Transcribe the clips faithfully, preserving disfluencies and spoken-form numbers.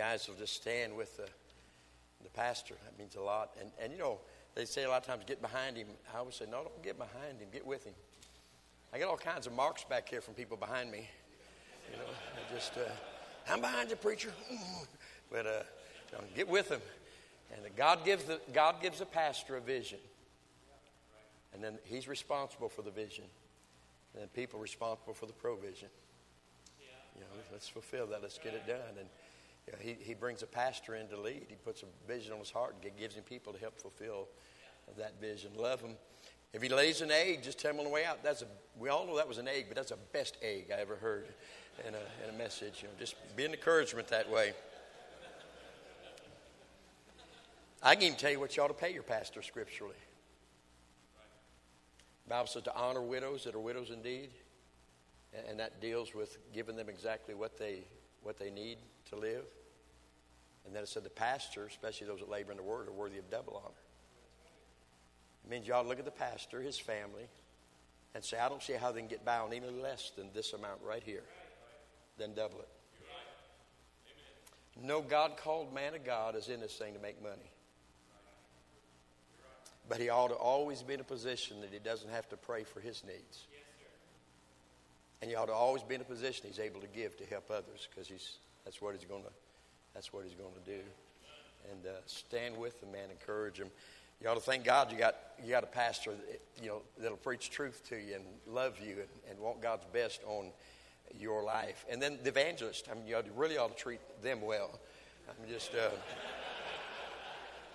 guys will just stand with the the pastor. That means a lot. And, and you know, they say a lot of times, get behind him. I always say, no, don't get behind him. Get with him. I get all kinds of marks back here from people behind me. You know, just, uh, I'm behind you, preacher. But uh, you know, get with him. And the God gives the God gives the pastor a vision. And then he's responsible for the vision. And then people responsible for the provision. You know, let's fulfill that. Let's get it done. And you know, he, he brings a pastor in to lead. He puts a vision on his heart and gives him people to help fulfill that vision. Love him. If he lays an egg, just tell him on the way out. That's a, we all know that was an egg, but that's the best egg I ever heard in a, in a message. You know, just be an encouragement that way. I can even tell you what you ought to pay your pastor scripturally. The Bible says to honor widows that are widows indeed. And that deals with giving them exactly what they what they need to live. And then it said the pastor, especially those that labor in the word, are worthy of double honor. It means you ought to look at the pastor, his family, and say, I don't see how they can get by on any less than this amount right here. Then double it. No God-called man of God is in this thing to make money. But he ought to always be in a position that he doesn't have to pray for his needs. And you ought to always be in a position he's able to give to help others, because he's that's what he's going to that's what he's going to do. And uh, stand with the man, encourage him. You ought to thank God you got you got a pastor that, you know that'll preach truth to you and love you and, and want God's best on your life. And then the evangelist, I mean, you ought to, really ought to treat them well. I'm just uh,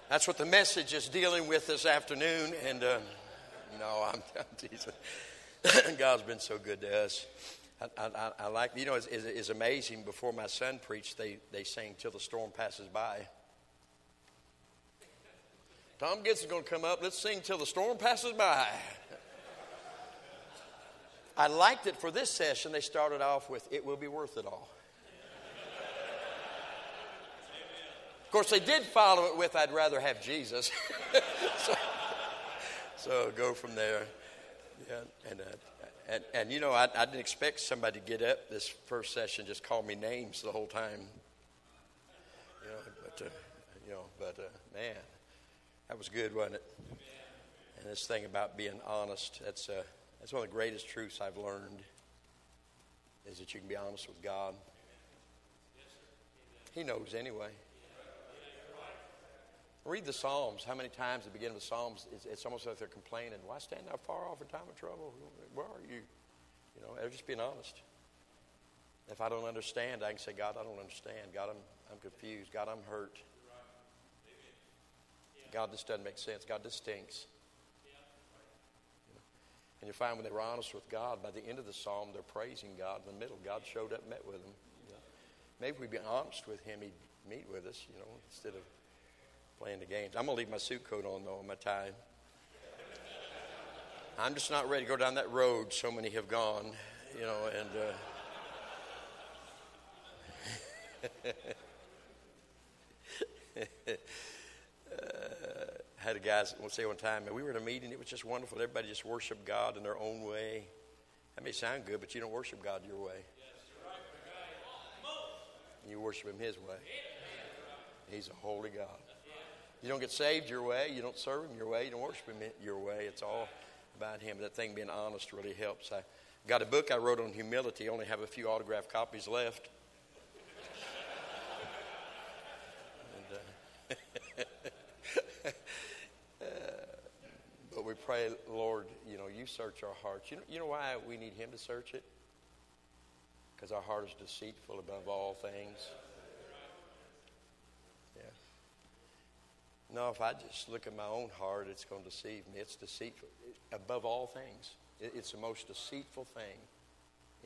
that's what the message is dealing with this afternoon. And uh, no, I'm, I'm teasing. God's been so good to us. I, I, I like, you know, it's, it's amazing. Before my son preached, they, they sang Till the Storm Passes By. Tom Gibson's going to come up. Let's sing Till the Storm Passes By. I liked it for this session. They started off with, It Will Be Worth It All. Of course, they did follow it with, I'd rather have Jesus. so, so go from there. Yeah, and, uh, and and you know, I, I didn't expect somebody to get up this first session just call me names the whole time. You know, but uh, you know, but uh, man, that was good, wasn't it? And this thing about being honest—that's uh, that's one of the greatest truths I've learned—is that you can be honest with God. He knows anyway. Read the Psalms. How many times at the beginning of the Psalms, it's, it's almost like they're complaining. Why stand thou far off in time of trouble? Where are you? You know, they're just being honest. If I don't understand, I can say, God, I don't understand. God, I'm I'm confused. God, I'm hurt. God, this doesn't make sense. God, this stinks. You know? And you find when they were honest with God, by the end of the Psalm, they're praising God. In the middle, God showed up and met with them. You know? Maybe if we'd be honest with him, he'd meet with us, you know, instead of playing the games. I'm going to leave my suit coat on, though, and my tie. I'm just not ready to go down that road so many have gone, you know, and uh, uh, I had a guy say one time, we were at a meeting, it was just wonderful. Everybody just worshiped God in their own way. That may sound good, but you don't worship God your way. You worship him his way. He's a holy God. You don't get saved your way. You don't serve him your way. You don't worship him your way. It's all about him. That thing being honest really helps. I got a book I wrote on humility. I only have a few autographed copies left. and, uh, uh, but we pray, Lord, you know, you search our hearts. You know, you know why we need him to search it? Because our heart is deceitful above all things. No, if I just look at my own heart, it's going to deceive me. It's deceitful. Above all things, it's the most deceitful thing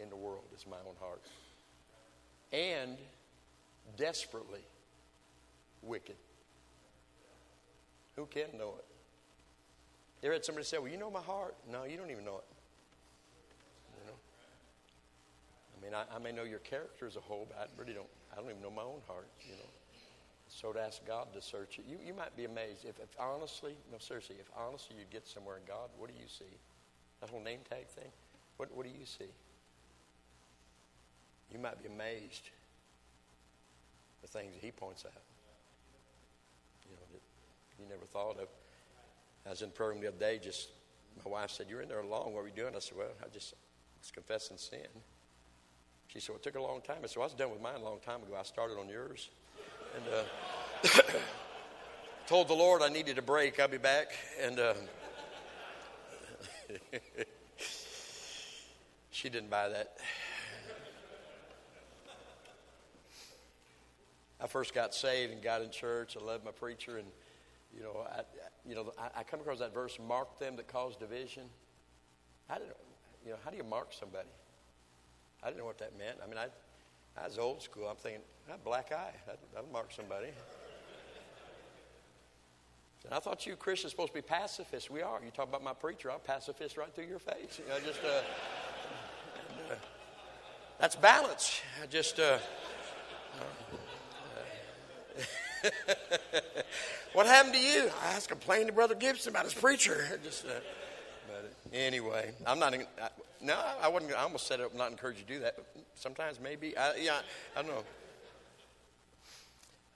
in the world is my own heart. And desperately wicked. Who can know it? You ever had somebody say, well, you know my heart. No, you don't even know it. You know? I mean, I, I may know your character as a whole, but I really don't. I don't even know my own heart, you know. So to ask God to search it, you, you might be amazed. If, if honestly, no, seriously, if honestly you get somewhere in God, what do you see? That whole name tag thing, what, what do you see? You might be amazed the things that he points out. You know, that you never thought of. I was in the program the other day, just my wife said, "You're in there long, what are you doing?" I said, "Well, I just was confessing sin." She said, "Well, it took a long time." I said, "Well, I was done with mine a long time ago. I started on yours." And uh, told the Lord I needed a break. I'll be back. And uh, she didn't buy that. I first got saved and got in church. I loved my preacher, and you know, I, you know, I, I come across that verse: "Mark them that cause division." I didn't, you know, how do you mark somebody? I didn't know what that meant. I mean, I, I was old school. I'm thinking, I had a black eye. I'd, I'd mark somebody. And I thought you Christians supposed to be pacifists. We are. You talk about my preacher, I'm pacifist right through your face. You know, just uh, and, uh, that's balance. I just. Uh, uh, What happened to you? I was complaining to Brother Gibson about his preacher. Just, uh, but anyway, I'm not. In, I, no, I wouldn't. I almost set it up not encourage you to do that. But sometimes maybe. I, yeah, I, I don't know.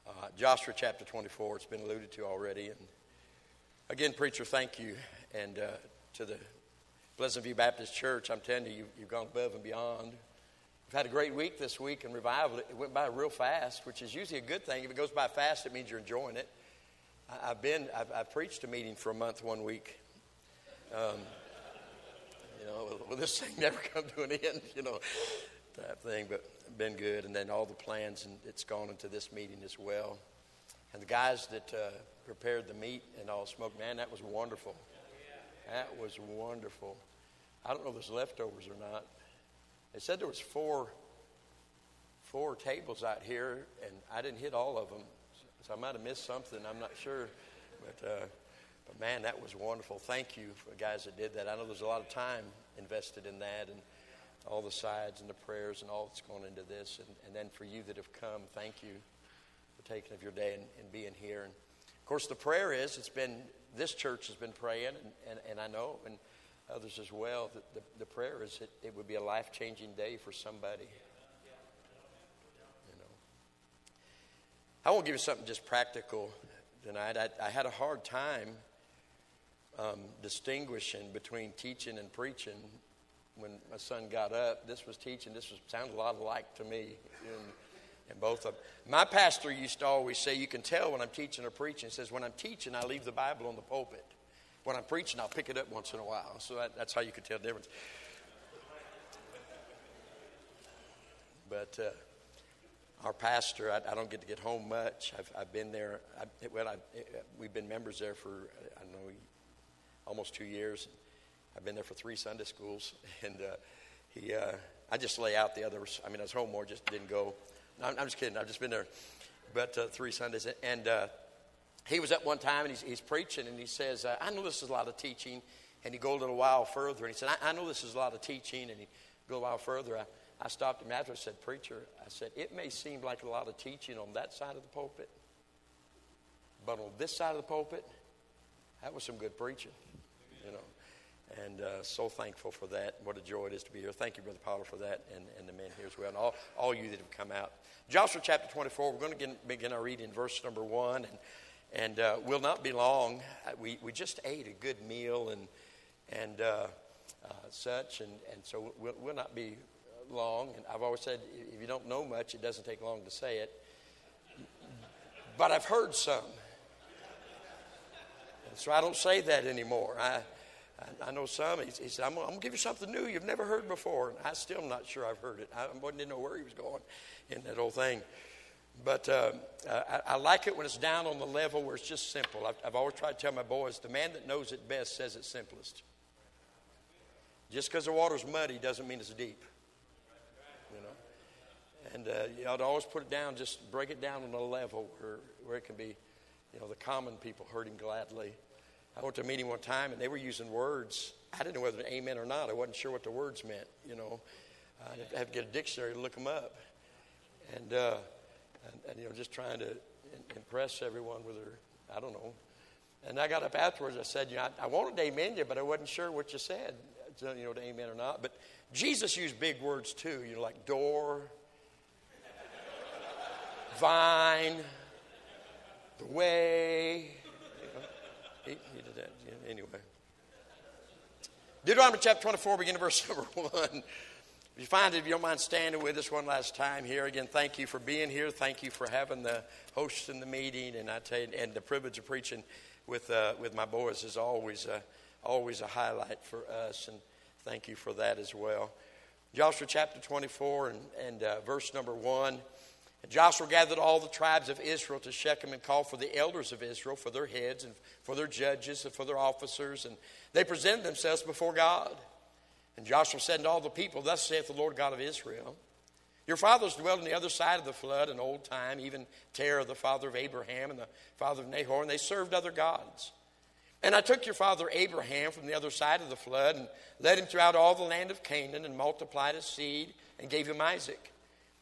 Uh, Joshua chapter twenty-four. It's been alluded to already. And again, preacher, thank you, and uh, to the Pleasant View Baptist Church. I'm telling you, you, you've gone above and beyond. We've had a great week this week, and revival, it went by real fast, which is usually a good thing. If it goes by fast, it means you're enjoying it. I, I've been, I've, I've preached a meeting for a month one week. Um, you know, will this thing never come to an end, you know, type thing, but been good. And then all the plans, and it's gone into this meeting as well. And the guys that uh, prepared the meat and all smoked, man, that was wonderful. That was wonderful. I don't know if there's leftovers or not. They said there was four four tables out here, and I didn't hit all of them, so I might have missed something. I'm not sure, but uh, but man, that was wonderful. Thank you for the guys that did that. I know there's a lot of time invested in that, and all the sides and the prayers and all that's going into this, and, and then for you that have come, thank you for taking of your day and, and being here. And of course, the prayer is it's been this church has been praying, and, and, and I know and. Others as well, the, the, the prayer is that it would be a life-changing day for somebody. You know, I won't give you something just practical tonight. I, I had a hard time um, distinguishing between teaching and preaching when my son got up. This was teaching. This was sounded a lot alike to me. And, and both of my pastor used to always say, you can tell when I'm teaching or preaching. He says, when I'm teaching, I leave the Bible on the pulpit. When I'm preaching, I'll pick it up once in a while. So that, that's how you could tell the difference. But uh, our pastor, I, I don't get to get home much. I've, I've been there. I, well, I, we've been members there for, I know, almost two years. I've been there for three Sunday schools. And uh, he, uh, I just lay out the others. I mean, I was home more, just didn't go. No, I'm, I'm just kidding. I've just been there. But uh, three Sundays. And... Uh, He was up one time, and he's, he's preaching, and he says, uh, I know this is a lot of teaching. And he go a little while further, and he said, I, I know this is a lot of teaching. And he go a while further. I, I stopped him after. I said, preacher, I said, it may seem like a lot of teaching on that side of the pulpit, but on this side of the pulpit, that was some good preaching, you know. And uh, so thankful for that. What a joy it is to be here. Thank you, Brother Potter, for that, and, and the men here as well, and all, all you that have come out. Joshua chapter twenty-four, we're going to begin, begin our reading verse number one, and And uh, we'll not be long. We we just ate a good meal and and uh, uh, such, and, and so we'll, we'll not be long. And I've always said, if you don't know much, it doesn't take long to say it. But I've heard some, and so I don't say that anymore. I I, I know some. He, he said, I'm, I'm going to give you something new you've never heard before. And I still am not sure I've heard it. I didn't know where he was going in that whole thing. But uh, I, I like it when it's down on the level where it's just simple. I've, I've always tried to tell my boys, the man that knows it best says it simplest. Just because the water's muddy doesn't mean it's deep. You know, and uh, you ought to always put it down, just break it down on a level where, where it can be, you know, the common people heard him gladly. I went to a meeting one time, and they were using words. I didn't know whether it was amen or not. I wasn't sure what the words meant, you know. I'd have to get a dictionary to look them up. And... Uh, And, and, you know, just trying to impress everyone with her, I don't know. And I got up afterwards. I said, you know, I, I wanted to amen you, but I wasn't sure what you said, you know, to amen or not. But Jesus used big words, too, you know, like door. vine, the way. He, he did that. Yeah, anyway. Deuteronomy chapter twenty-four, beginning verse number one. If you find it, if you don't mind standing with us one last time here. Again, thank you for being here. Thank you for having the hosts in the meeting. And I tell you, and the privilege of preaching with uh, with my boys is always a, always a highlight for us. And thank you for that as well. Joshua chapter twenty-four and, and uh, verse number one. And Joshua gathered all the tribes of Israel to Shechem and called for the elders of Israel, for their heads and for their judges and for their officers. And they presented themselves before God. And Joshua said to all the people, "Thus saith the Lord God of Israel, your fathers dwelt on the other side of the flood in old time, even Terah, the father of Abraham and the father of Nahor, and they served other gods. And I took your father Abraham from the other side of the flood and led him throughout all the land of Canaan and multiplied his seed and gave him Isaac.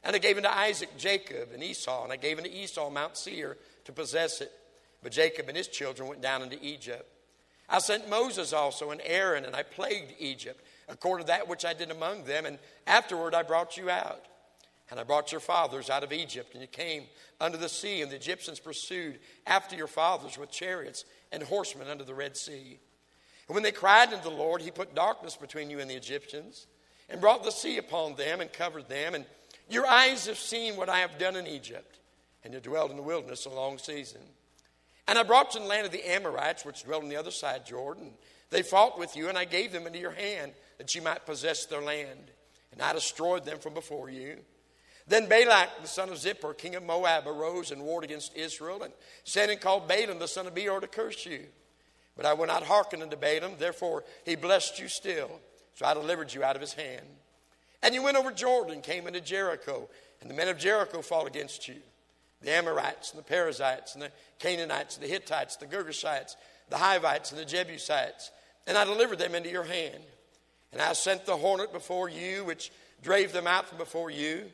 And I gave unto Isaac Jacob and Esau, and I gave unto Esau Mount Seir to possess it. But Jacob and his children went down into Egypt. I sent Moses also and Aaron, and I plagued Egypt, according to that which I did among them. And afterward I brought you out, and I brought your fathers out of Egypt. And you came unto the sea, and the Egyptians pursued after your fathers with chariots and horsemen under the Red Sea. And when they cried unto the Lord, he put darkness between you and the Egyptians, and brought the sea upon them, and covered them. And your eyes have seen what I have done in Egypt, and you dwelled in the wilderness a long season. And I brought you in the land of the Amorites, which dwelt on the other side of Jordan. They fought with you, and I gave them into your hand, that you might possess their land. And I destroyed them from before you. Then Balak, the son of Zippor, king of Moab, arose and warred against Israel, and sent and called Balaam, the son of Beor, to curse you. But I will not hearken unto Balaam, therefore he blessed you still. So I delivered you out of his hand. And you went over Jordan, came into Jericho, and the men of Jericho fought against you. The Amorites, and the Perizzites, and the Canaanites, and the Hittites, the Girgashites, the Hivites, and the Jebusites. And I delivered them into your hand. And I sent the hornet before you, which drave them out from before you,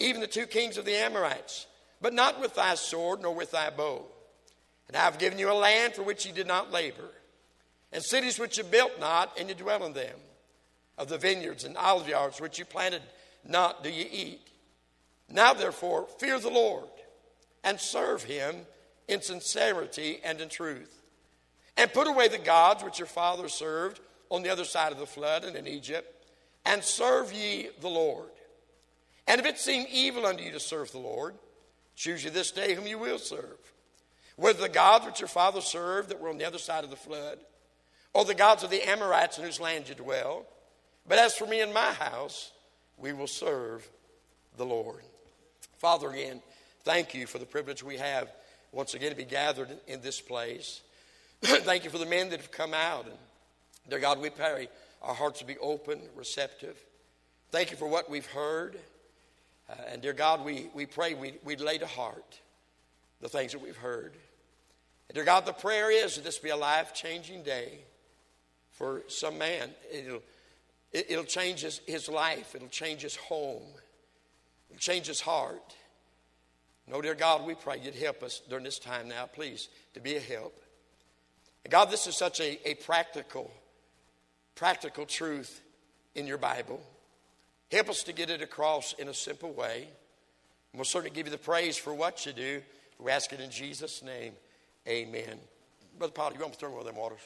even the two kings of the Amorites, but not with thy sword nor with thy bow. And I have given you a land for which ye did not labor, and cities which you built not, and you dwell in them. Of the vineyards and olive yards which you planted not do you eat. Now therefore fear the Lord, and serve him in sincerity and in truth. And put away the gods which your fathers served on the other side of the flood and in Egypt, and serve ye the Lord. And if it seem evil unto you to serve the Lord, choose you this day whom you will serve, whether the gods which your fathers served that were on the other side of the flood, or the gods of the Amorites in whose land you dwell. But as for me and my house, we will serve the Lord." Father, again, thank you for the privilege we have once again to be gathered in this place. Thank you for the men that have come out. And dear God, we pray our hearts will be open, receptive. Thank you for what we've heard. Uh, and dear God, we, we pray we'd, we'd lay to heart the things that we've heard. And dear God, the prayer is that this be a life-changing day for some man. It'll It'll change his, his life. It'll change his home. It'll change his heart. No, dear God, we pray you'd help us during this time now, please, to be a help. And God, this is such a, a practical, practical truth in your Bible. Help us to get it across in a simple way. And we'll certainly give you the praise for what you do. We ask it in Jesus' name. Amen. Brother Potter, you want me to turn one of them waters?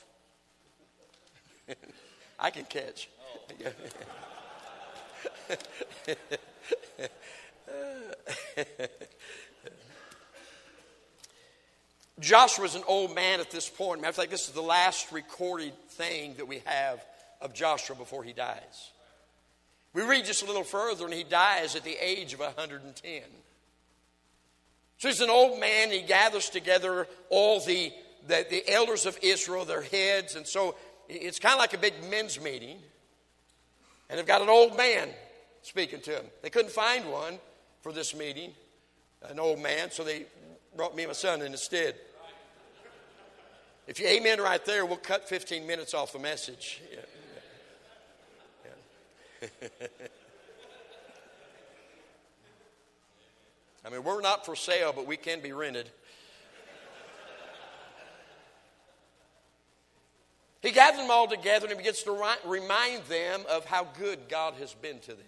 I can catch. Joshua's an old man at this point. Matter of fact, this is the last recorded thing that we have of Joshua before he dies. We read just a little further, and he dies at the age of one hundred ten. So he's an old man. He gathers together all the, the, the elders of Israel, their heads, and so it's kind of like a big men's meeting. And they've got an old man speaking to them. They couldn't find one for this meeting, an old man, so they brought me and my son in instead. If you amen right there, we'll cut fifteen minutes off the message. Yeah. Yeah. I mean, we're not for sale, but we can be rented. He gathered them all together and he begins to remind them of how good God has been to them.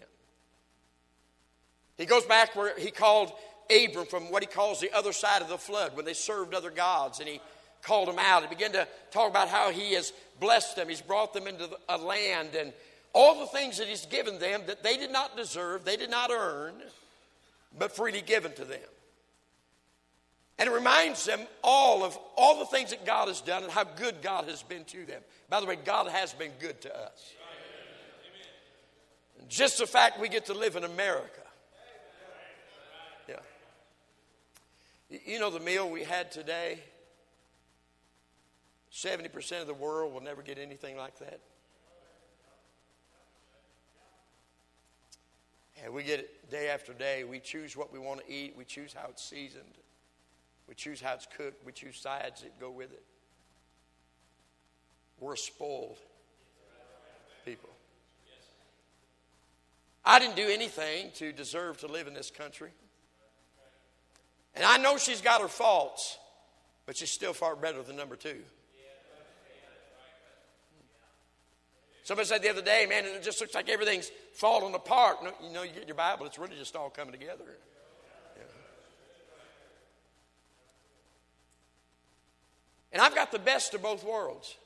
He goes back where he called Abram from what he calls the other side of the flood, when they served other gods, and he called them out and began to talk about how he has blessed them. He's brought them into a land and all the things that he's given them that they did not deserve, they did not earn, but freely given to them. And it reminds them all of all the things that God has done and how good God has been to them. By the way, God has been good to us. Amen. Just the fact we get to live in America. Yeah. You know the meal we had today? seventy percent of the world will never get anything like that. And we get it day after day. We choose what we want to eat. We choose how it's seasoned. We choose how it's cooked. We choose sides that go with it. We're spoiled people. I didn't do anything to deserve to live in this country. And I know she's got her faults, but she's still far better than number two. Somebody said the other day, man, it just looks like everything's falling apart. No, you know, you get your Bible, it's really just all coming together. Yeah. And I've got the best of both worlds.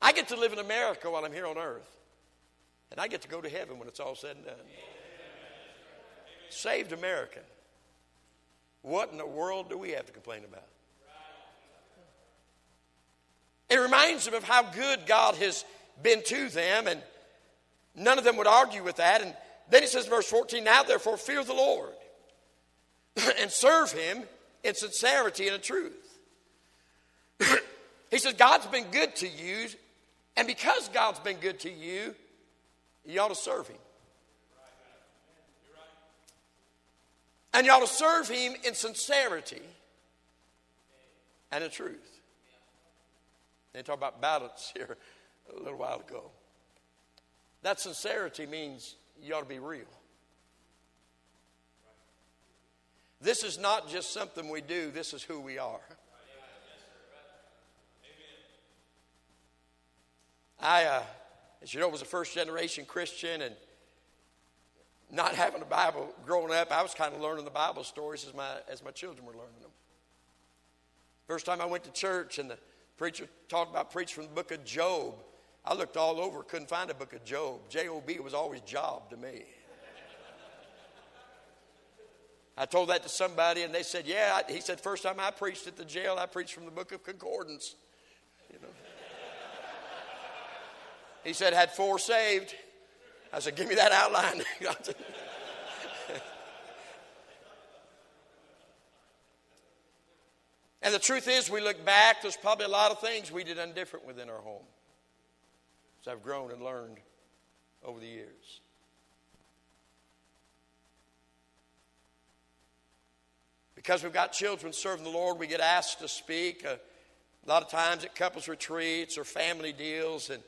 I get to live in America while I'm here on earth. And I get to go to heaven when it's all said and done. Amen. Saved American. What in the world do we have to complain about? It reminds them of how good God has been to them, and none of them would argue with that. And then he says in verse fourteen, now therefore fear the Lord and serve him in sincerity and in truth. He says God's been good to you, and because God's been good to you, you ought to serve him. And you ought to serve him in sincerity and in truth. They talked about balance here a little while ago. That sincerity means you ought to be real. This is not just something we do. This is who we are. I, uh, as you know, was a first-generation Christian, and not having a Bible growing up, I was kind of learning the Bible stories as my, as my children were learning them. First time I went to church, and the preacher talked about preach from the book of Job. I looked all over, couldn't find a book of Job. J O B was always Job to me. I told that to somebody, and they said, yeah. He said, first time I preached at the jail, I preached from the book of Concordance. You know. He said, had four saved. I said, give me that outline. And the truth is, we look back, there's probably a lot of things we did indifferent within our home, as I've grown and learned over the years. Because we've got children serving the Lord, we get asked to speak a lot of times at couples retreats or family deals. And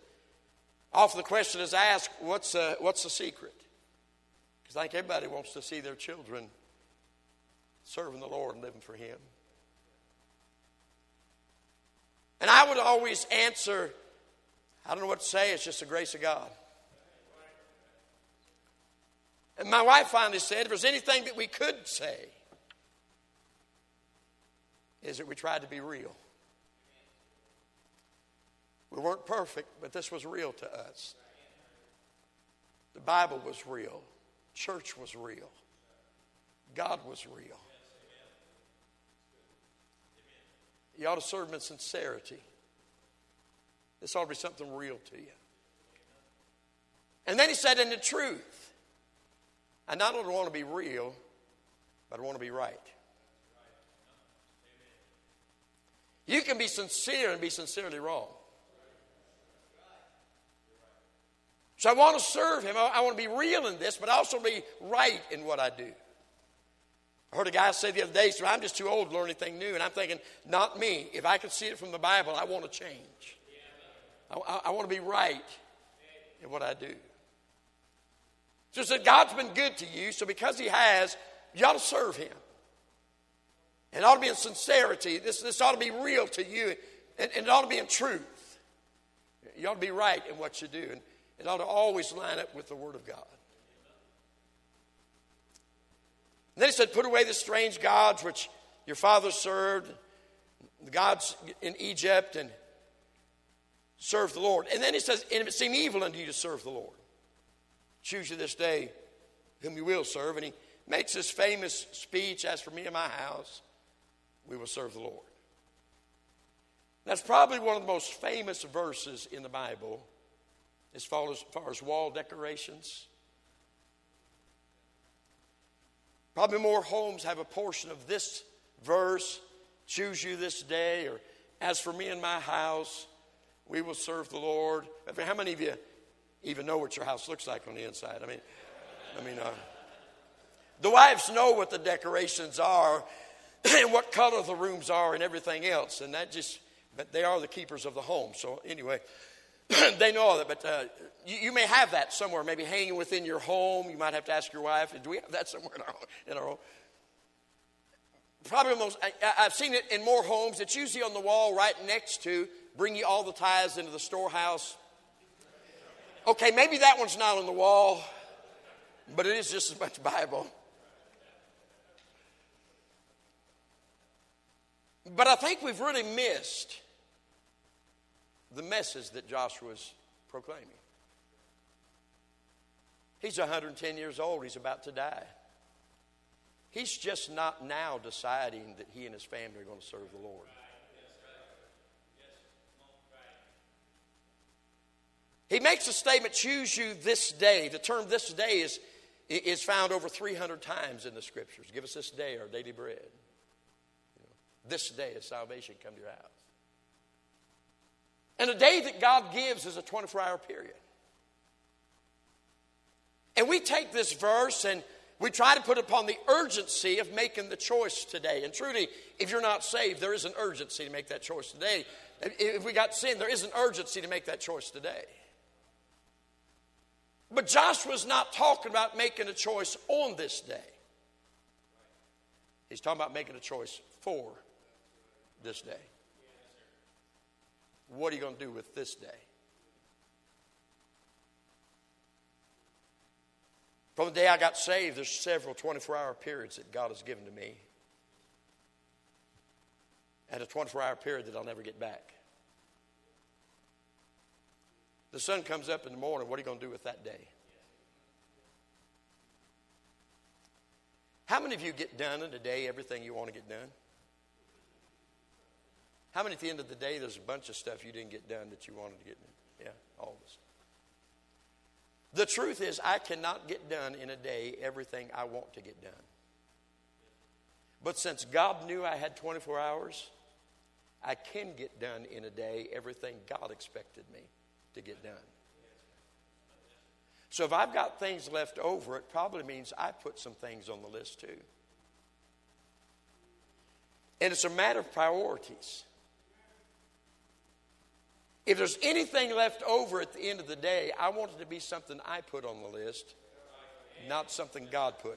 often the question is asked, what's the, what's the secret? Because I think everybody wants to see their children serving the Lord and living for him. And I would always answer, I don't know what to say, it's just the grace of God. And my wife finally said, if there's anything that we could say, is that we tried to be real. We weren't perfect, but this was real to us. The Bible was real. Church was real. God was real. You ought to serve him in sincerity. This ought to be something real to you. And then he said, in the truth. I not only want to be real, but I want to be right. You can be sincere and be sincerely wrong. So I want to serve him. I want to be real in this, but I also be right in what I do. I heard a guy say the other day, he said, I'm just too old to learn anything new. And I'm thinking, not me. If I can see it from the Bible, I want to change. I, I, I want to be right in what I do. So he said, God's been good to you, so because he has, you ought to serve him. And it ought to be in sincerity. This, this ought to be real to you. And, and it ought to be in truth. You ought to be right in what you do. And it ought to always line up with the Word of God. And then he said, put away the strange gods which your fathers served, the gods in Egypt, and serve the Lord. And then he says, and if it seem evil unto you to serve the Lord, choose you this day whom you will serve. And he makes this famous speech, as for me and my house, we will serve the Lord. That's probably one of the most famous verses in the Bible as far as, far as wall decorations. Probably more homes have a portion of this verse, choose you this day, or as for me and my house, we will serve the Lord. I mean, how many of you even know what your house looks like on the inside? I mean, I mean, uh, the wives know what the decorations are and what color the rooms are and everything else. And that just, but they are the keepers of the home. So anyway, they know all that. But uh, you, you may have that somewhere, maybe hanging within your home. You might have to ask your wife, do we have that somewhere in our home? In our home? Probably most, I, I've seen it in more homes. It's usually on the wall right next to bring you all the tithes into the storehouse. Okay, maybe that one's not on the wall, but it is just as much Bible. But I think we've really missed the message that Joshua's proclaiming. He's one hundred ten years old. He's about to die. He's just not now deciding that he and his family are going to serve the Lord. He makes a statement, choose you this day. The term this day is, is found over three hundred times in the scriptures. Give us this day our daily bread. You know, this day is salvation come to your house. And a day that God gives is a twenty-four hour period. And we take this verse and we try to put it upon the urgency of making the choice today. And truly, if you're not saved, there is an urgency to make that choice today. If we got sin, there is an urgency to make that choice today. But Joshua's not talking about making a choice on this day. He's talking about making a choice for this day. What are you going to do with this day? From the day I got saved, there's several twenty-four hour periods that God has given to me. And a twenty-four hour period that I'll never get back. The sun comes up in the morning. What are you going to do with that day? How many of you get done in a day everything you want to get done? How many at the end of the day there's a bunch of stuff you didn't get done that you wanted to get done? Yeah, all of us. The truth is I cannot get done in a day everything I want to get done. But since God knew I had twenty-four hours, I can get done in a day everything God expected me to get done. So if I've got things left over, it probably means I put some things on the list too. And it's a matter of priorities. If there's anything left over at the end of the day, I want it to be something I put on the list, not something God put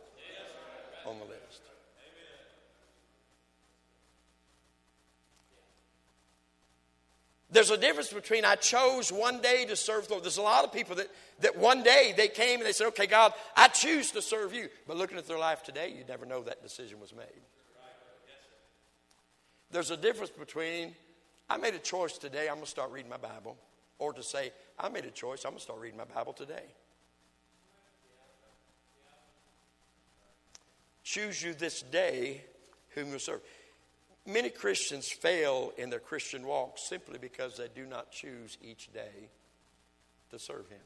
on the list. There's a difference between I chose one day to serve the Lord. There's a lot of people that, that one day they came and they said, okay, God, I choose to serve you. But looking at their life today, you never know that decision was made. There's a difference between I made a choice today, I'm going to start reading my Bible. Or to say, I made a choice, I'm going to start reading my Bible today. Choose you this day whom you serve. Many Christians fail in their Christian walk simply because they do not choose each day to serve Him.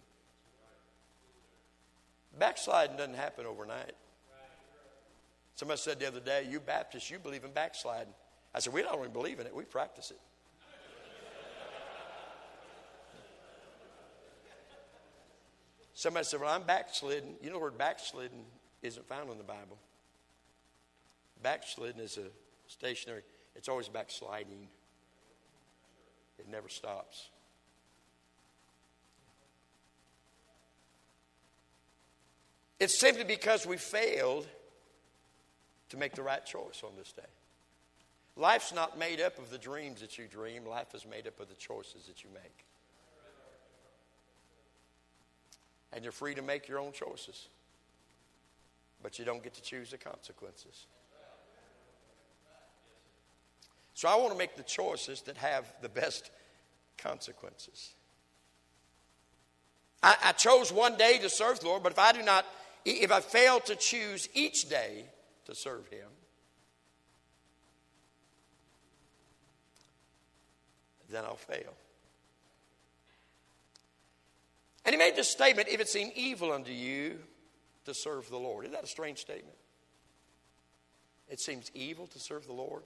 Backsliding doesn't happen overnight. Somebody said the other day, you Baptists, you believe in backsliding. I said, we don't even believe in it, we practice it. Somebody said, well, I'm backslidden. You know the word backslidden isn't found in the Bible. Backslidden is a stationary. It's always backsliding. It never stops. It's simply because we failed to make the right choice on this day. Life's not made up of the dreams that you dream. Life is made up of the choices that you make. And you're free to make your own choices. but you don't get to choose the consequences. So I want to make the choices that have the best consequences. I, I chose one day to serve the Lord, but if I do not, if I fail to choose each day to serve Him, then I'll fail. And he made this statement, if it seem evil unto you to serve the Lord. Isn't that a strange statement? It seems evil to serve the Lord.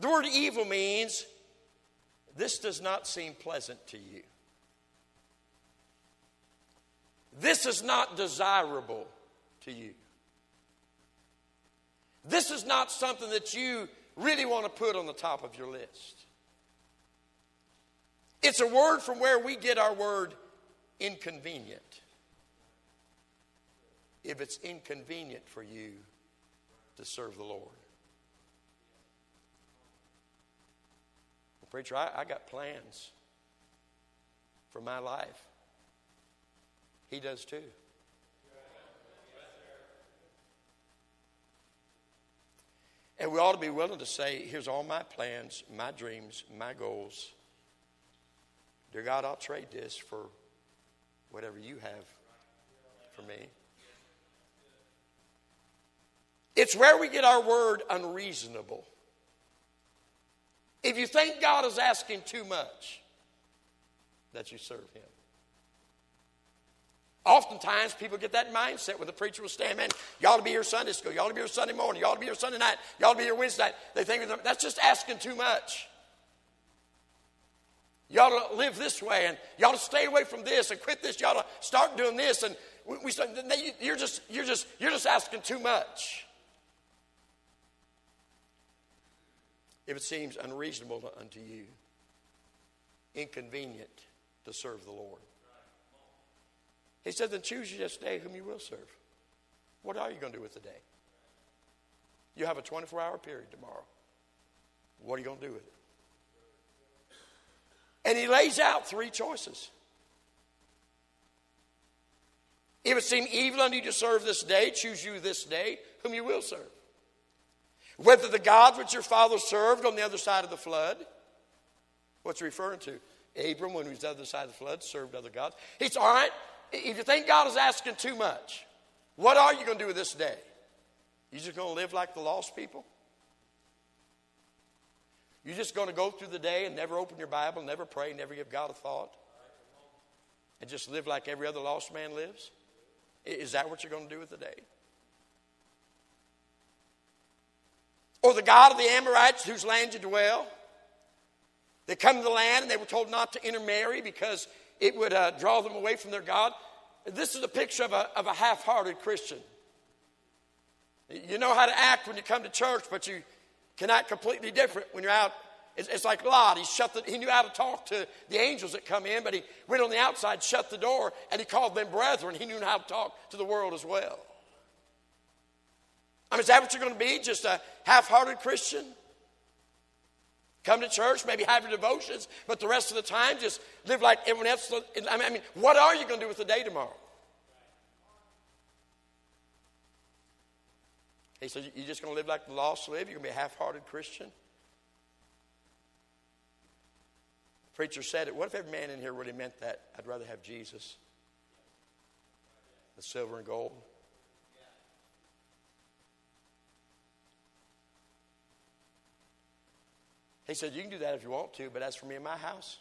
The word evil means this does not seem pleasant to you. This is not desirable to you. This is not something that you really want to put on the top of your list. It's a word from where we get our word inconvenient. If it's inconvenient for you to serve the Lord. Well, preacher, I, I got plans for my life. He does too. And we ought to be willing to say, here's all my plans, my dreams, my goals. Dear God, I'll trade this for whatever you have for me. It's where we get our word unreasonable. If you think God is asking too much, that you serve Him. Oftentimes, people get that mindset when the preacher will stand, man, you ought to be here Sunday school, you ought to be here Sunday morning, you ought to be here Sunday night, you ought to be here Wednesday night. They think that's just asking too much. You ought to live this way, and you ought to stay away from this, and quit this. You ought to start doing this, and we, we start, you're just you're just you're just asking too much. If it seems unreasonable unto you, inconvenient to serve the Lord, He said, then choose you this day whom you will serve. What are you going to do with the day? You have a twenty-four hour period tomorrow. What are you going to do with it? And he lays out three choices. If it seem evil unto you to serve this day, choose you this day whom you will serve. Whether the gods which your father served on the other side of the flood. What's he referring to? Abram, when he was on the other side of the flood, served other gods. It's all right. If you think God is asking too much, what are you going to do with this day? You just going to live like the lost people? You're just going to go through the day and never open your Bible, never pray, never give God a thought? And just live like every other lost man lives? Is that what you're going to do with the day? Or the God of the Amorites, whose land you dwell, they come to the land and they were told not to intermarry because it would uh, draw them away from their God. This is a picture of a, of a half-hearted Christian. You know how to act when you come to church, but you can act completely different when you're out. It's, it's like Lot. He shut the, he knew how to talk to the angels that come in, but he went on the outside, shut the door, and he called them brethren. He knew how to talk to the world as well. I mean, is that what you're going to be? Just a half-hearted Christian? Come to church, maybe have your devotions, but the rest of the time just live like everyone else. I mean, I mean what are you going to do with the day tomorrow? He said, you're just going to live like the lost live? You're going to be a half-hearted Christian? The preacher said it. What if every man in here really meant that? I'd rather have Jesus than silver and gold. He said, you can do that if you want to, but as for me and my house,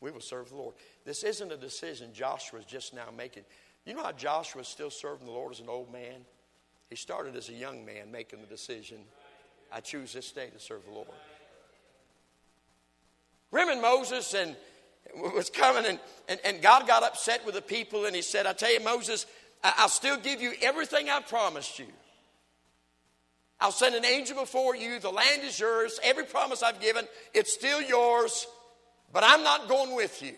we will serve the Lord. This isn't a decision Joshua's just now making. You know how Joshua's still serving the Lord as an old man? He started as a young man making the decision, I choose this day to serve the Lord. Remember Moses and was coming and, and, and God got upset with the people and he said, I tell you, Moses, I, I'll still give you everything I promised you. I'll send an angel before you. The land is yours. Every promise I've given, it's still yours. But I'm not going with you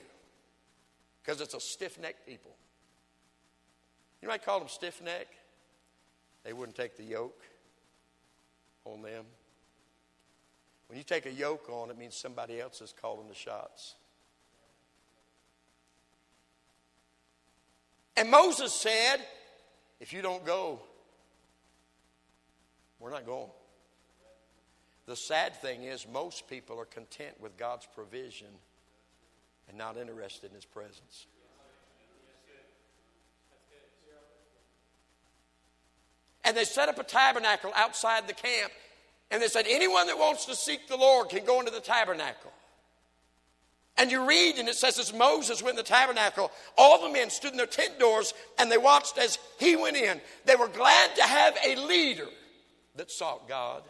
because it's a stiff-necked people. You might call them stiff-necked. They wouldn't take the yoke on them. When you take a yoke on, it means somebody else is calling the shots. And Moses said, if you don't go, we're not going. The sad thing is most people are content with God's provision and not interested in His presence. And they set up a tabernacle outside the camp. And they said, anyone that wants to seek the Lord can go into the tabernacle. And you read, and it says, as Moses went in the tabernacle, all the men stood in their tent doors, and they watched as he went in. They were glad to have a leader that sought God.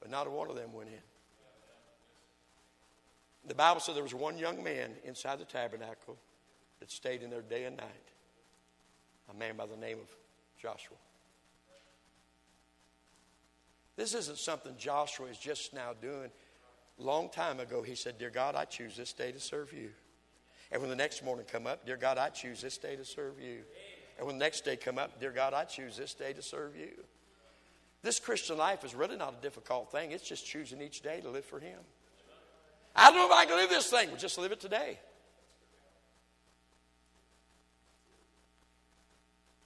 But not a one of them went in. The Bible said there was one young man inside the tabernacle that stayed in there day and night. A man by the name of Joshua. This isn't something Joshua is just now doing. Long time ago, he said, dear God, I choose this day to serve you. And when the next morning come up, dear God, I choose this day to serve you. And when the next day come up, dear God, I choose this day to serve you. This Christian life is really not a difficult thing. It's just choosing each day to live for Him. I don't know if I can live this thing. Well, just live it today.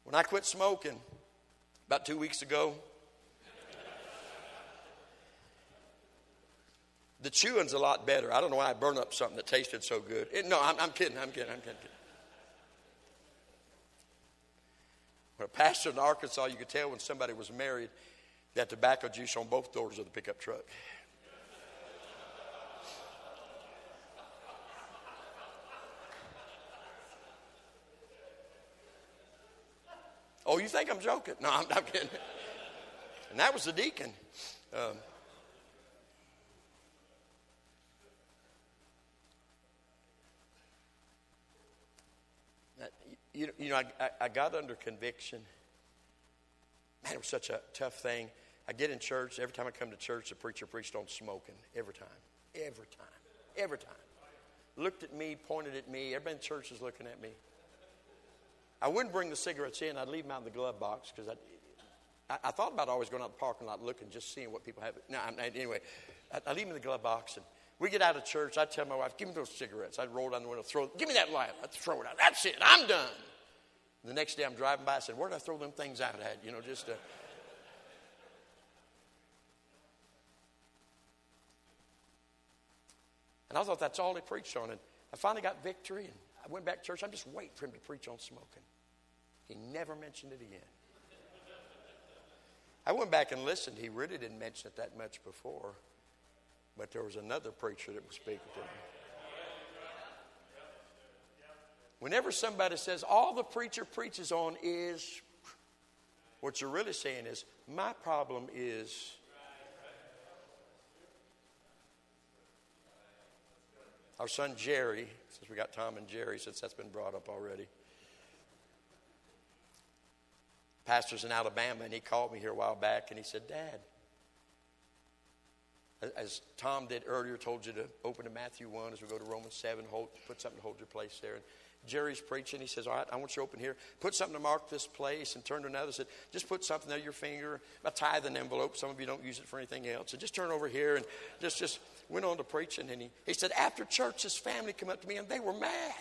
When I quit smoking about two weeks ago, the chewing's a lot better. I don't know why I burned up something that tasted so good. It, no, I'm, I'm kidding. I'm kidding. I'm kidding. When a pastor in Arkansas, you could tell when somebody was married that tobacco juice on both doors of the pickup truck. Oh, you think I'm joking? No, I'm not kidding. And that was the deacon. Um, You know, I, I got under conviction. Man, it was such a tough thing. I get in church. Every time I come to church, the preacher preached on smoking. Every time. Every time. Every time. Looked at me, pointed at me. Everybody in church is looking at me. I wouldn't bring the cigarettes in. I'd leave them out in the glove box because I, I, I thought about always going out the parking lot looking, just seeing what people have. No, I'm, anyway, I, I leave them in the glove box and we get out of church. I tell my wife, give me those cigarettes. I'd roll down the window, throw give me that lighter. I'd throw it out. That's it. I'm done. The next day I'm driving by. I said, where did I throw them things out at? You know, just. Uh... And I thought that's all he preached on. And I finally got victory. And I went back to church. I'm just waiting for him to preach on smoking. He never mentioned it again. I went back and listened. He really didn't mention it that much before. But there was another preacher that was speaking to me. Whenever somebody says, all the preacher preaches on is, what you're really saying is, my problem is. Our son Jerry, since we got Tom and Jerry, since that's been brought up already. Pastor's in Alabama, and he called me here a while back, and he said, Dad, as Tom did earlier, told you to open to Matthew one as we go to Romans seven, hold, put something to hold your place there. And Jerry's preaching. He says, all right, I want you to open here. Put something to mark this place and turn to another. Said, just put something there, your finger, a tithing envelope. Some of you don't use it for anything else. So just turn over here and just, just went on to preaching. And he, he said, after church, his family came up to me and they were mad.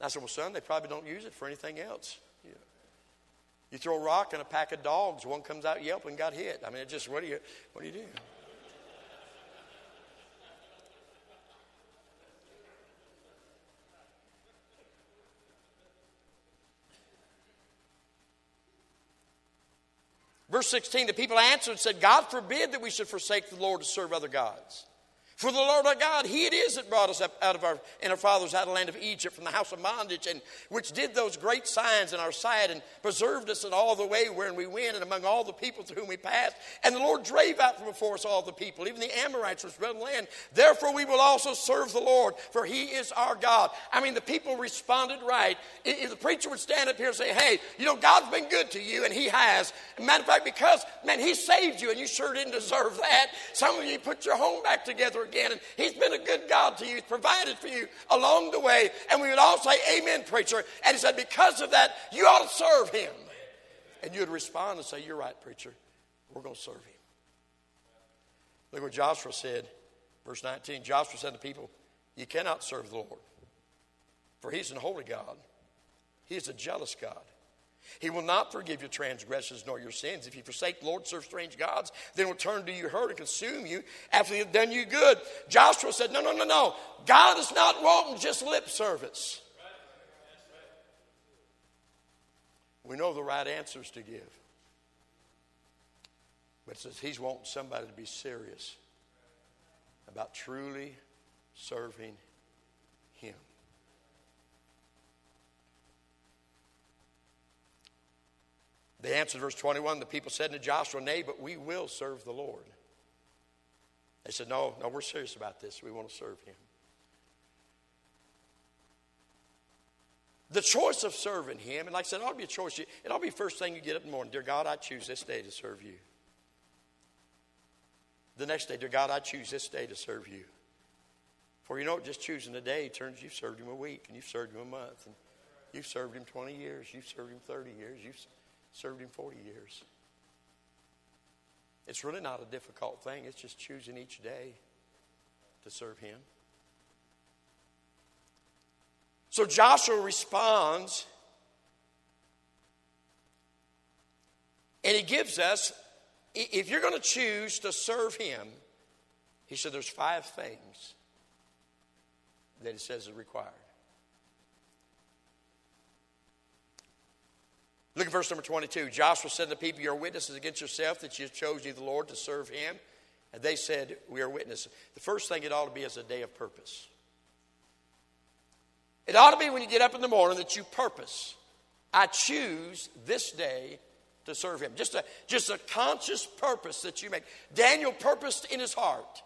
And I said, well, son, they probably don't use it for anything else. Yeah. You throw a rock and a pack of dogs. One comes out yelping, got hit. I mean, it just, what do you, what do you do? Verse sixteen, the people answered and said, God forbid that we should forsake the Lord to serve other gods. For the Lord our God, He it is that brought us up out of our and our fathers out of the land of Egypt from the house of bondage, and which did those great signs in our sight, and preserved us in all the way wherein we went, and among all the people through whom we passed. And the Lord drave out from before us all the people, even the Amorites which dwelt in the land. Therefore we will also serve the Lord, for He is our God. I mean, the people responded right. If the preacher would stand up here and say, hey, you know, God's been good to you, and He has. Matter of fact, because, man, He saved you, and you sure didn't deserve that. Some of you put your home back together again, and He's been a good God to you. He's provided for you along the way. And we would all say, amen, preacher. And he said, because of that, you ought to serve Him. And you would respond and say, you're right, preacher. We're going to serve Him. Look what Joshua said, verse nineteen. Joshua said to the people, you cannot serve the Lord. For he's an holy God. He is a jealous God. He will not forgive your transgressions nor your sins. If you forsake the Lord, serve strange gods, then will turn to your hurt and consume you after they have done you good. Joshua said, no, no, no, no. God is not wanting just lip service. We know the right answers to give. But it says he's wanting somebody to be serious about truly serving him. They answered verse twenty-one, the people said to Joshua, nay, but we will serve the Lord. They said, no, no, we're serious about this. We want to serve him. The choice of serving him, and like I said, it ought to be a choice. It ought to be the first thing you get up in the morning. Dear God, I choose this day to serve you. The next day, dear God, I choose this day to serve you. For you know, just choosing a day turns, you've served him a week, and you've served him a month, and you've served him twenty years, you've served him thirty years, you've served him forty years. It's really not a difficult thing. It's just choosing each day to serve him. So Joshua responds, and he gives us, if you're going to choose to serve him, he said there's five things that he says is required. Look at verse number twenty-two. Joshua said to the people, you are witnesses against yourself that you have chosen the Lord to serve him. And they said, we are witnesses. The first thing it ought to be is a day of purpose. It ought to be when you get up in the morning that you purpose. I choose this day to serve him. Just a, just a conscious purpose that you make. Daniel purposed in his heart.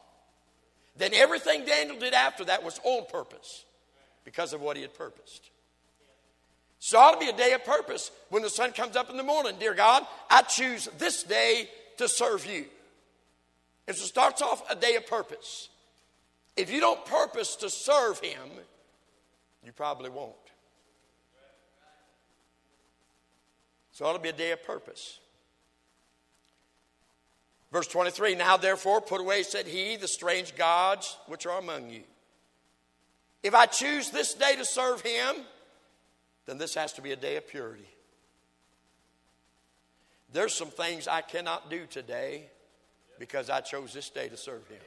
Then everything Daniel did after that was on purpose because of what he had purposed. So it ought to be a day of purpose when the sun comes up in the morning. Dear God, I choose this day to serve you. And so it starts off a day of purpose. If you don't purpose to serve him, you probably won't. So it ought to be a day of purpose. Verse twenty-three, now therefore put away, said he, the strange gods which are among you. If I choose this day to serve him, then this has to be a day of purity. There's some things I cannot do today because I chose this day to serve him.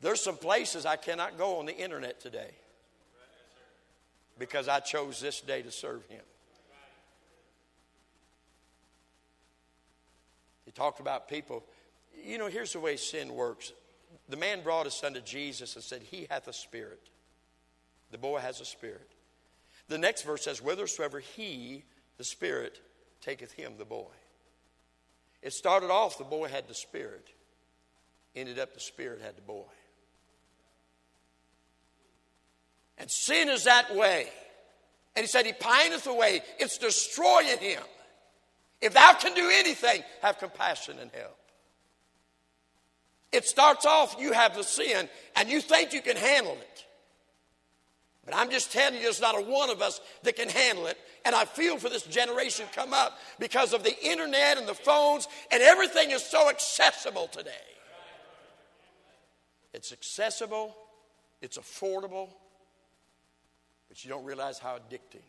There's some places I cannot go on the internet today because I chose this day to serve him. He talked about people. You know, here's the way sin works. The man brought his son to Jesus and said, he hath a spirit. The boy has a spirit. The next verse says, whithersoever he, the spirit, taketh him, the boy. It started off the boy had the spirit. Ended up the spirit had the boy. And sin is that way. And he said, he pineth away. It's destroying him. If thou can do anything, have compassion and help. It starts off, you have the sin, and you think you can handle it. But I'm just telling you, there's not a one of us that can handle it. And I feel for this generation come up because of the internet and the phones, and everything is so accessible today. It's accessible, it's affordable, but you don't realize how addicting.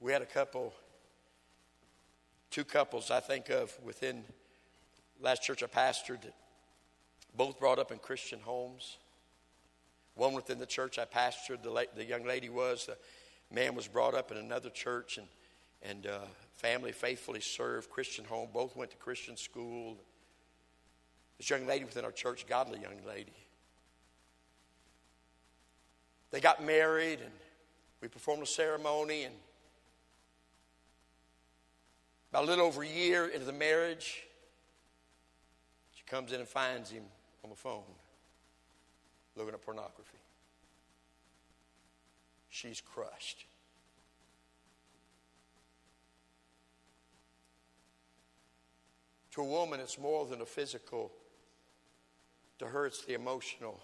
We had a couple, two couples I think of within last church I pastored that both brought up in Christian homes. One within the church I pastored, the, la- the young lady was, the man was brought up in another church and, and uh, family faithfully served Christian home. Both went to Christian school. This young lady within our church, godly young lady. They got married and we performed a ceremony, and about a little over a year into the marriage, she comes in and finds him on the phone looking at pornography. She's crushed. To a woman, it's more than a physical. To her, it's the emotional.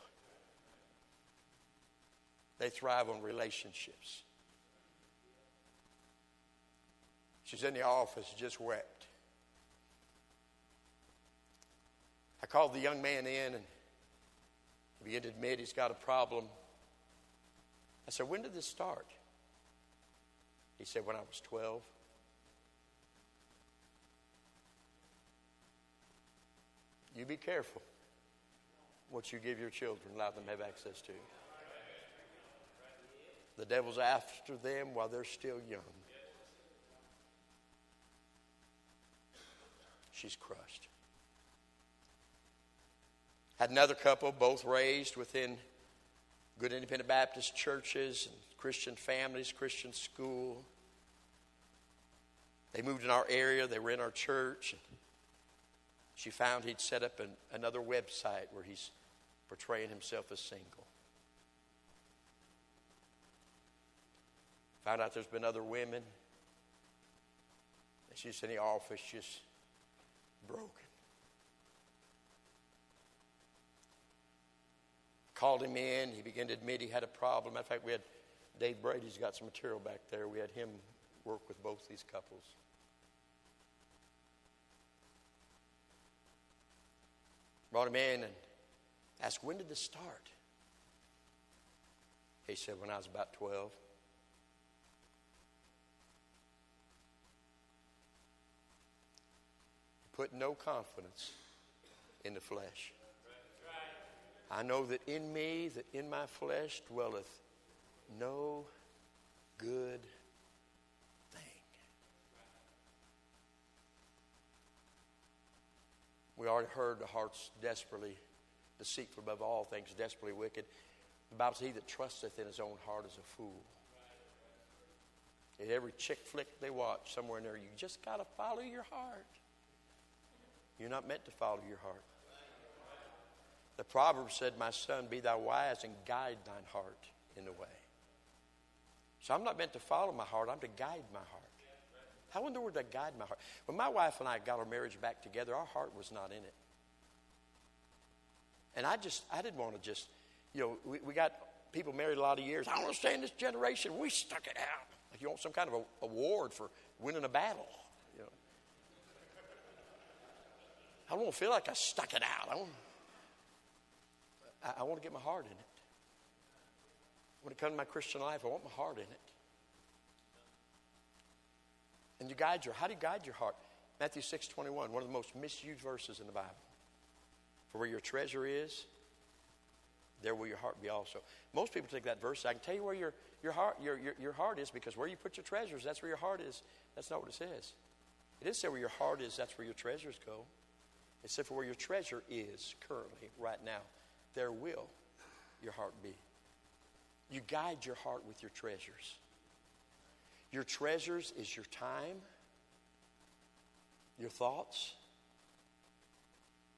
They thrive on relationships. She's in the office, just wept. I called the young man in, and began to admit he's got a problem. I said, when did this start? He said, when I was twelve. You be careful what you give your children, allow them to have access to. The devil's after them while they're still young. She's crushed. Had another couple, both raised within good independent Baptist churches, and Christian families, Christian school. They moved in our area. They were in our church. She found he'd set up an, another website where he's portraying himself as single. Found out there's been other women. And she's in the office just broken. Called him in. He began to admit he had a problem. In fact, we had Dave Brady's got some material back there. We had him work with both these couples. Brought him in and asked, when did this start? He said, when I was about twelve. Put no confidence in the flesh. I know that in me, that in my flesh dwelleth no good thing. We already heard the heart's desperately deceitful above all things, desperately wicked. The Bible says, he that trusteth in his own heart is a fool. In every chick flick they watch, somewhere in there, you just got to follow your heart. You're not meant to follow your heart. The proverb said, my son, be thou wise and guide thine heart in the way. So I'm not meant to follow my heart. I'm to guide my heart. How in the world did I guide my heart? When my wife and I got our marriage back together, our heart was not in it. And I just, I didn't want to just, you know, we, we got people married a lot of years. I don't understand this generation. We stuck it out. Like you want some kind of a, award for winning a battle. You know. I don't want to feel like I stuck it out. I want I want to get my heart in it. When it comes to my Christian life, I want my heart in it. And you guide your, how do you guide your heart? Matthew six twenty-one, one of the most misused verses in the Bible. For where your treasure is, there will your heart be also. Most people take that verse. I can tell you where your, your, heart, your, your, your heart is because where you put your treasures, that's where your heart is. That's not what it says. It didn't say where your heart is, that's where your treasures go. It said for where your treasure is currently, right now. There will your heart be. You guide your heart with your treasures. Your treasures is your time, your thoughts,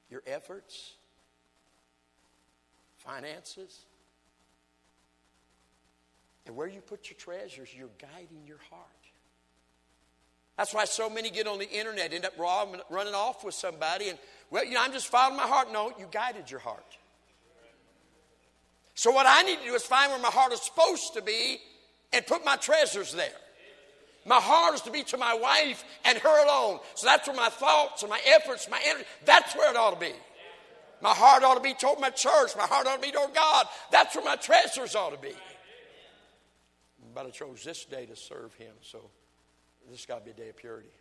your efforts, finances. And where you put your treasures, you're guiding your heart. That's why so many get on the internet, end up running off with somebody. And, well, you know, I'm just following my heart. No, you guided your heart. So what I need to do is find where my heart is supposed to be and put my treasures there. My heart is to be to my wife and her alone. So that's where my thoughts and my efforts, my energy, that's where it ought to be. My heart ought to be toward my church. My heart ought to be toward God. That's where my treasures ought to be. But I chose this day to serve him, so this has got to be a day of purity.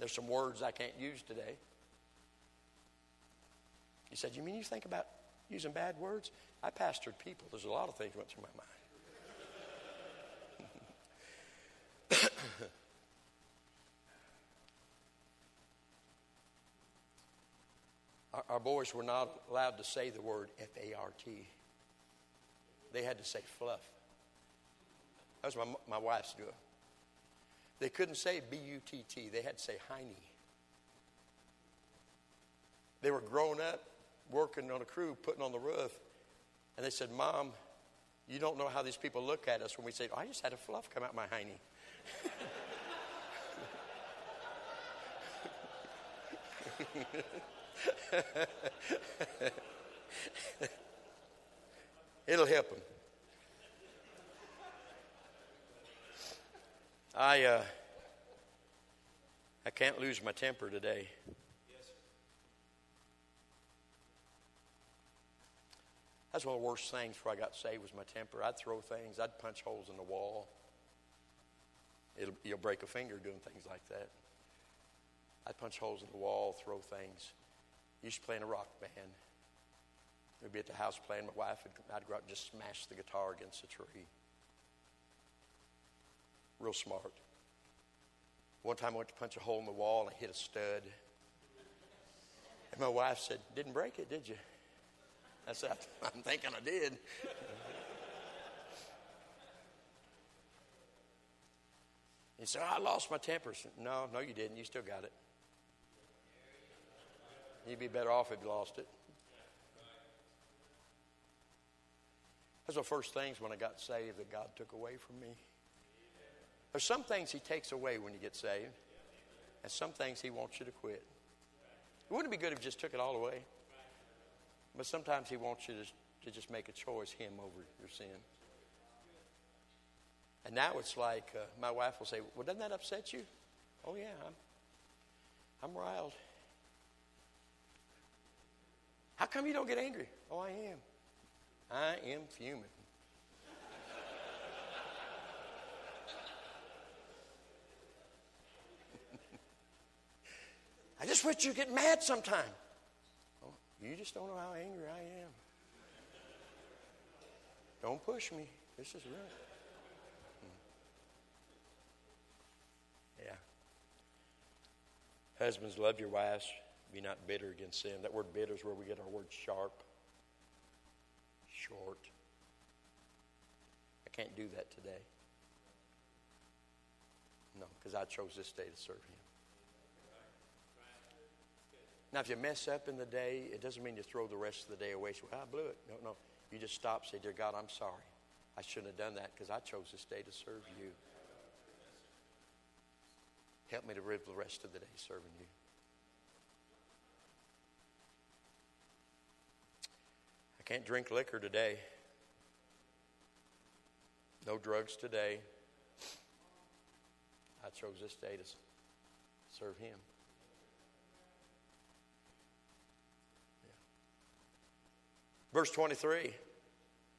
There's some words I can't use today. He said, you mean you think about using bad words? I pastored people. There's a lot of things that went through my mind. our, our boys were not allowed to say the word F A R T. They had to say fluff. That was my, my wife's doing. They couldn't say B U T T. They had to say hiney. They were grown up, working on a crew, putting on the roof. And they said, Mom, you don't know how these people look at us when we say, oh, I just had a fluff come out my hiney. It'll help them. I, uh, I can't lose my temper today. That's one of the worst things before I got saved was my temper. I'd throw things. I'd punch holes in the wall. It'll, you'll break a finger doing things like that. I'd punch holes in the wall, throw things. Used to play in a rock band. We'd be at the house playing. My wife would, I'd go out and just smash the guitar against the tree. Real smart. One time I went to punch a hole in the wall and I hit a stud. And my wife said, "Didn't break it, did you?" I said, "I'm thinking I did." He said, "I lost my temper." No, no, you didn't. You still got it. You'd be better off if you lost it. That's the first things when I got saved that God took away from me. There's some things He takes away when you get saved, and some things He wants you to quit. It wouldn't be good if He just took it all away. But sometimes He wants you to, to just make a choice, Him over your sin. And now it's like uh, my wife will say, "Well, doesn't that upset you?" "Oh, yeah, I'm, I'm riled." "How come you don't get angry?" "Oh, I am. I am fuming." "I just wish you'd get mad sometime." "Oh, you just don't know how angry I am. Don't push me. This is real." Husbands, love your wives. Be not bitter against them. That word bitter is where we get our word sharp. Short. I can't do that today. No, because I chose this day to serve Him. Now, if you mess up in the day, it doesn't mean you throw the rest of the day away. Say, "Well, I blew it." No, no. You just stop and say, "Dear God, I'm sorry. I shouldn't have done that because I chose this day to serve You. Help me to live the rest of the day serving You." I can't drink liquor today. No drugs today. I chose this day to serve Him. Yeah. Verse twenty-three.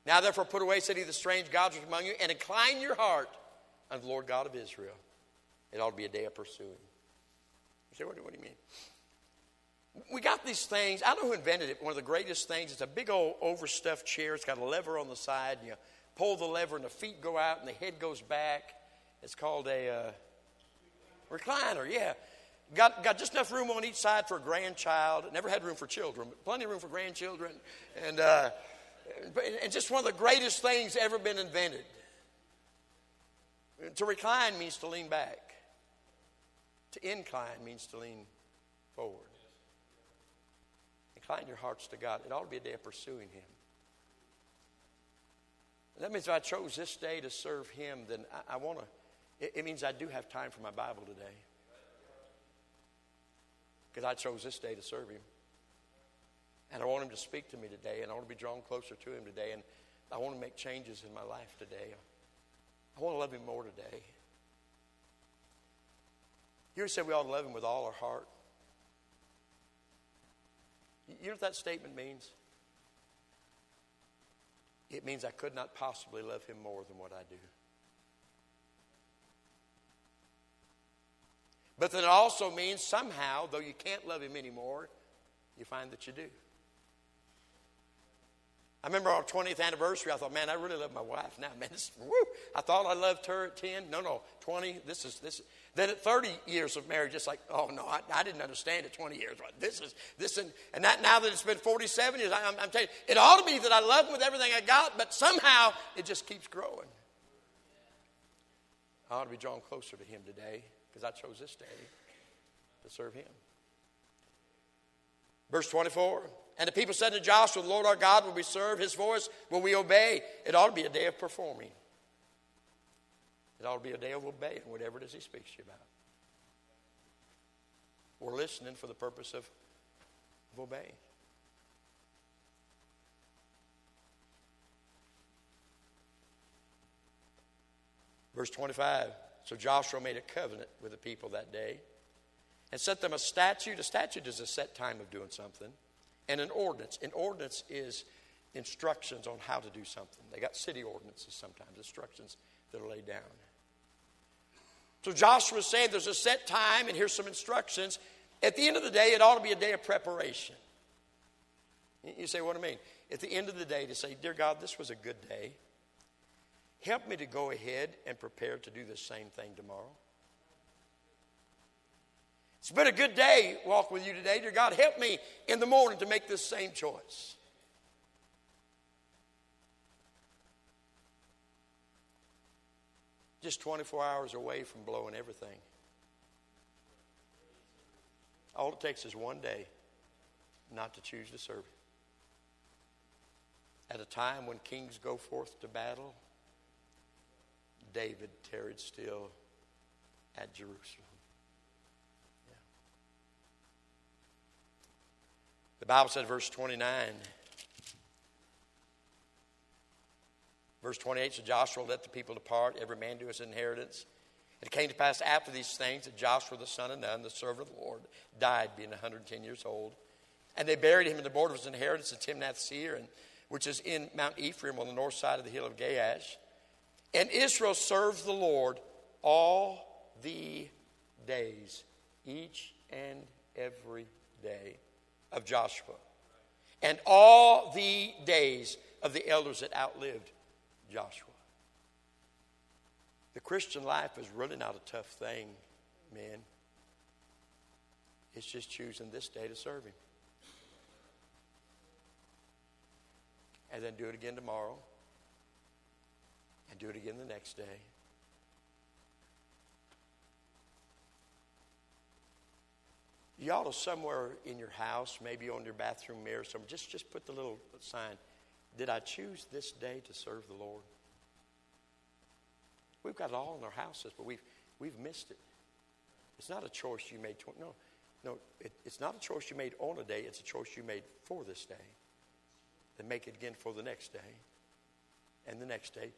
"Now therefore put away, said he, the strange gods which are among you, and incline your heart unto the Lord God of Israel." It ought to be a day of pursuing. You say, what do, what do you mean? We got these things. I don't know who invented it. One of the greatest things. It's a big old overstuffed chair. It's got a lever on the side. And you pull the lever and the feet go out and the head goes back. It's called a uh, recliner, yeah. Got, got just enough room on each side for a grandchild. Never had room for children, but plenty of room for grandchildren. And, uh, and just one of the greatest things ever been invented. To recline means to lean back. To incline means to lean forward. Incline your hearts to God. It ought to be a day of pursuing Him. That means if I chose this day to serve Him, then I, I want to, it, it means I do have time for my Bible today. Because I chose this day to serve Him. And I want Him to speak to me today, and I want to be drawn closer to Him today, and I want to make changes in my life today. I want to love Him more today. You said we ought to love Him with all our heart. You know what that statement means? It means I could not possibly love Him more than what I do. But then it also means somehow, though you can't love Him anymore, you find that you do. I remember our twentieth anniversary, I thought, man, I really love my wife now. Man, this, woo. I thought I loved her at ten. No, no, twenty. This is this. Then at thirty years of marriage, it's like, oh no, I, I didn't understand it. twenty years. This is this, and and that, now that it's been forty-seven years, I, I'm, I'm telling you, it ought to be that I love him with everything I got, but somehow it just keeps growing. I ought to be drawn closer to Him today because I chose this day to serve Him. Verse twenty-four. "And the people said to Joshua, the Lord our God will we serve, His voice will we obey." It ought to be a day of performing. It ought to be a day of obeying whatever it is He speaks to you about. We're listening for the purpose of, of obeying. Verse twenty-five. "So Joshua made a covenant with the people that day and set them a statute." A statute is a set time of doing something. "And an ordinance." An ordinance is instructions on how to do something. They got city ordinances sometimes, instructions that are laid down. So Joshua said there's a set time and here's some instructions. At the end of the day, it ought to be a day of preparation. You say, what do I mean? At the end of the day, to say, dear God, this was a good day. Help me to go ahead and prepare to do the same thing tomorrow. It's been a good day, walk with you today. Dear God, help me in the morning to make this same choice. Just twenty-four hours away from blowing everything. All it takes is one day not to choose to serve. At a time when kings go forth to battle, David tarried still at Jerusalem. Yeah. The Bible said, verse twenty-nine. Verse twenty-eight, so Joshua let the people depart, every man to his inheritance. It came to pass after these things that Joshua the son of Nun, the servant of the Lord, died, being one hundred ten years old. And they buried him in the border of his inheritance in Timnath-Seir, which is in Mount Ephraim on the north side of the hill of Gaash. And Israel served the Lord all the days, each and every day of Joshua. And all the days of the elders that outlived Joshua. The Christian life is really not a tough thing, men. It's just choosing this day to serve him. And then do it again tomorrow. And do it again the next day. You ought to somewhere in your house, maybe on your bathroom mirror, somewhere, just, just put the little sign, did I choose this day to serve the Lord? We've got it all in our houses, but we've we've missed it. It's not a choice you made. Tw- no, no, it, it's not a choice you made on a day. It's a choice you made for this day. Then make it again for the next day and the next day.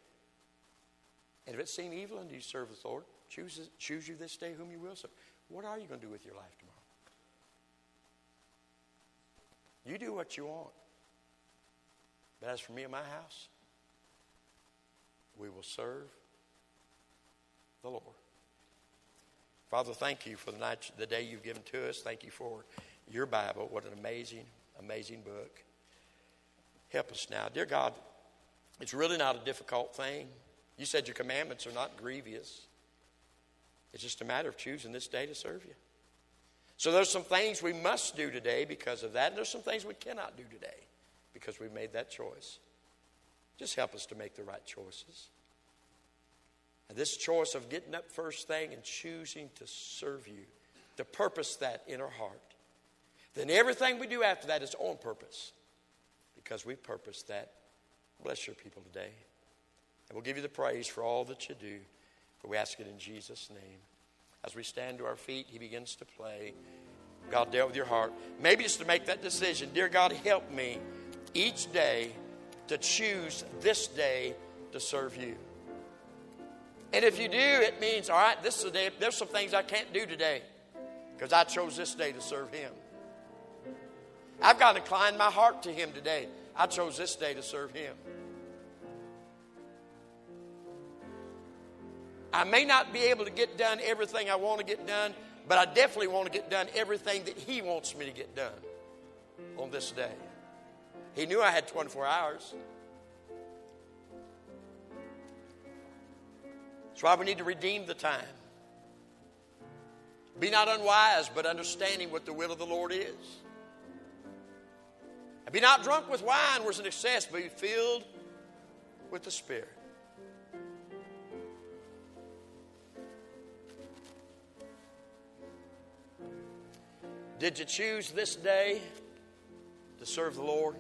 And if it seem evil unto you, serve the Lord, choose, choose you this day whom you will serve. What are you going to do with your life tomorrow? You do what you want. But as for me and my house, we will serve the Lord. Father, thank you for the night, the day you've given to us. Thank you for your Bible. What an amazing, amazing book. Help us now. Dear God, it's really not a difficult thing. You said your commandments are not grievous. It's just a matter of choosing this day to serve you. So there's some things we must do today because of that. And there's some things we cannot do today because we've made that choice. Just help us to make the right choices. And this choice of getting up first thing and choosing to serve you, to purpose that in our heart. Then everything we do after that is on purpose because we purpose that. Bless your people today. And we'll give you the praise for all that you do. For we ask it in Jesus' name. As we stand to our feet, he begins to play. God dealt with your heart. Maybe it's to make that decision. Dear God, help me each day to choose this day to serve you. And if you do, it means, all right, this is a day. There's some things I can't do today because I chose this day to serve him. I've got to incline my heart to him today. I chose this day to serve him. I may not be able to get done everything I want to get done, but I definitely want to get done everything that he wants me to get done on this day. He knew I had twenty-four hours. That's why we need to redeem the time. Be not unwise, but understanding what the will of the Lord is. And be not drunk with wine, where's an excess, but be filled with the Spirit. Did you choose this day to serve the Lord?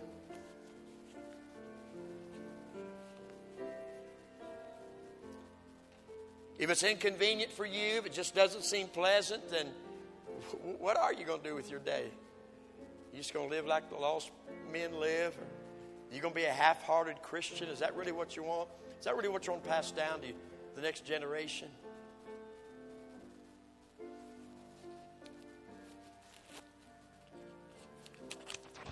If it's inconvenient for you, if it just doesn't seem pleasant, then what are you going to do with your day? You just going to live like the lost men live? Or you going to be a half-hearted Christian? Is that really what you want? Is that really what you want to pass down to the next generation?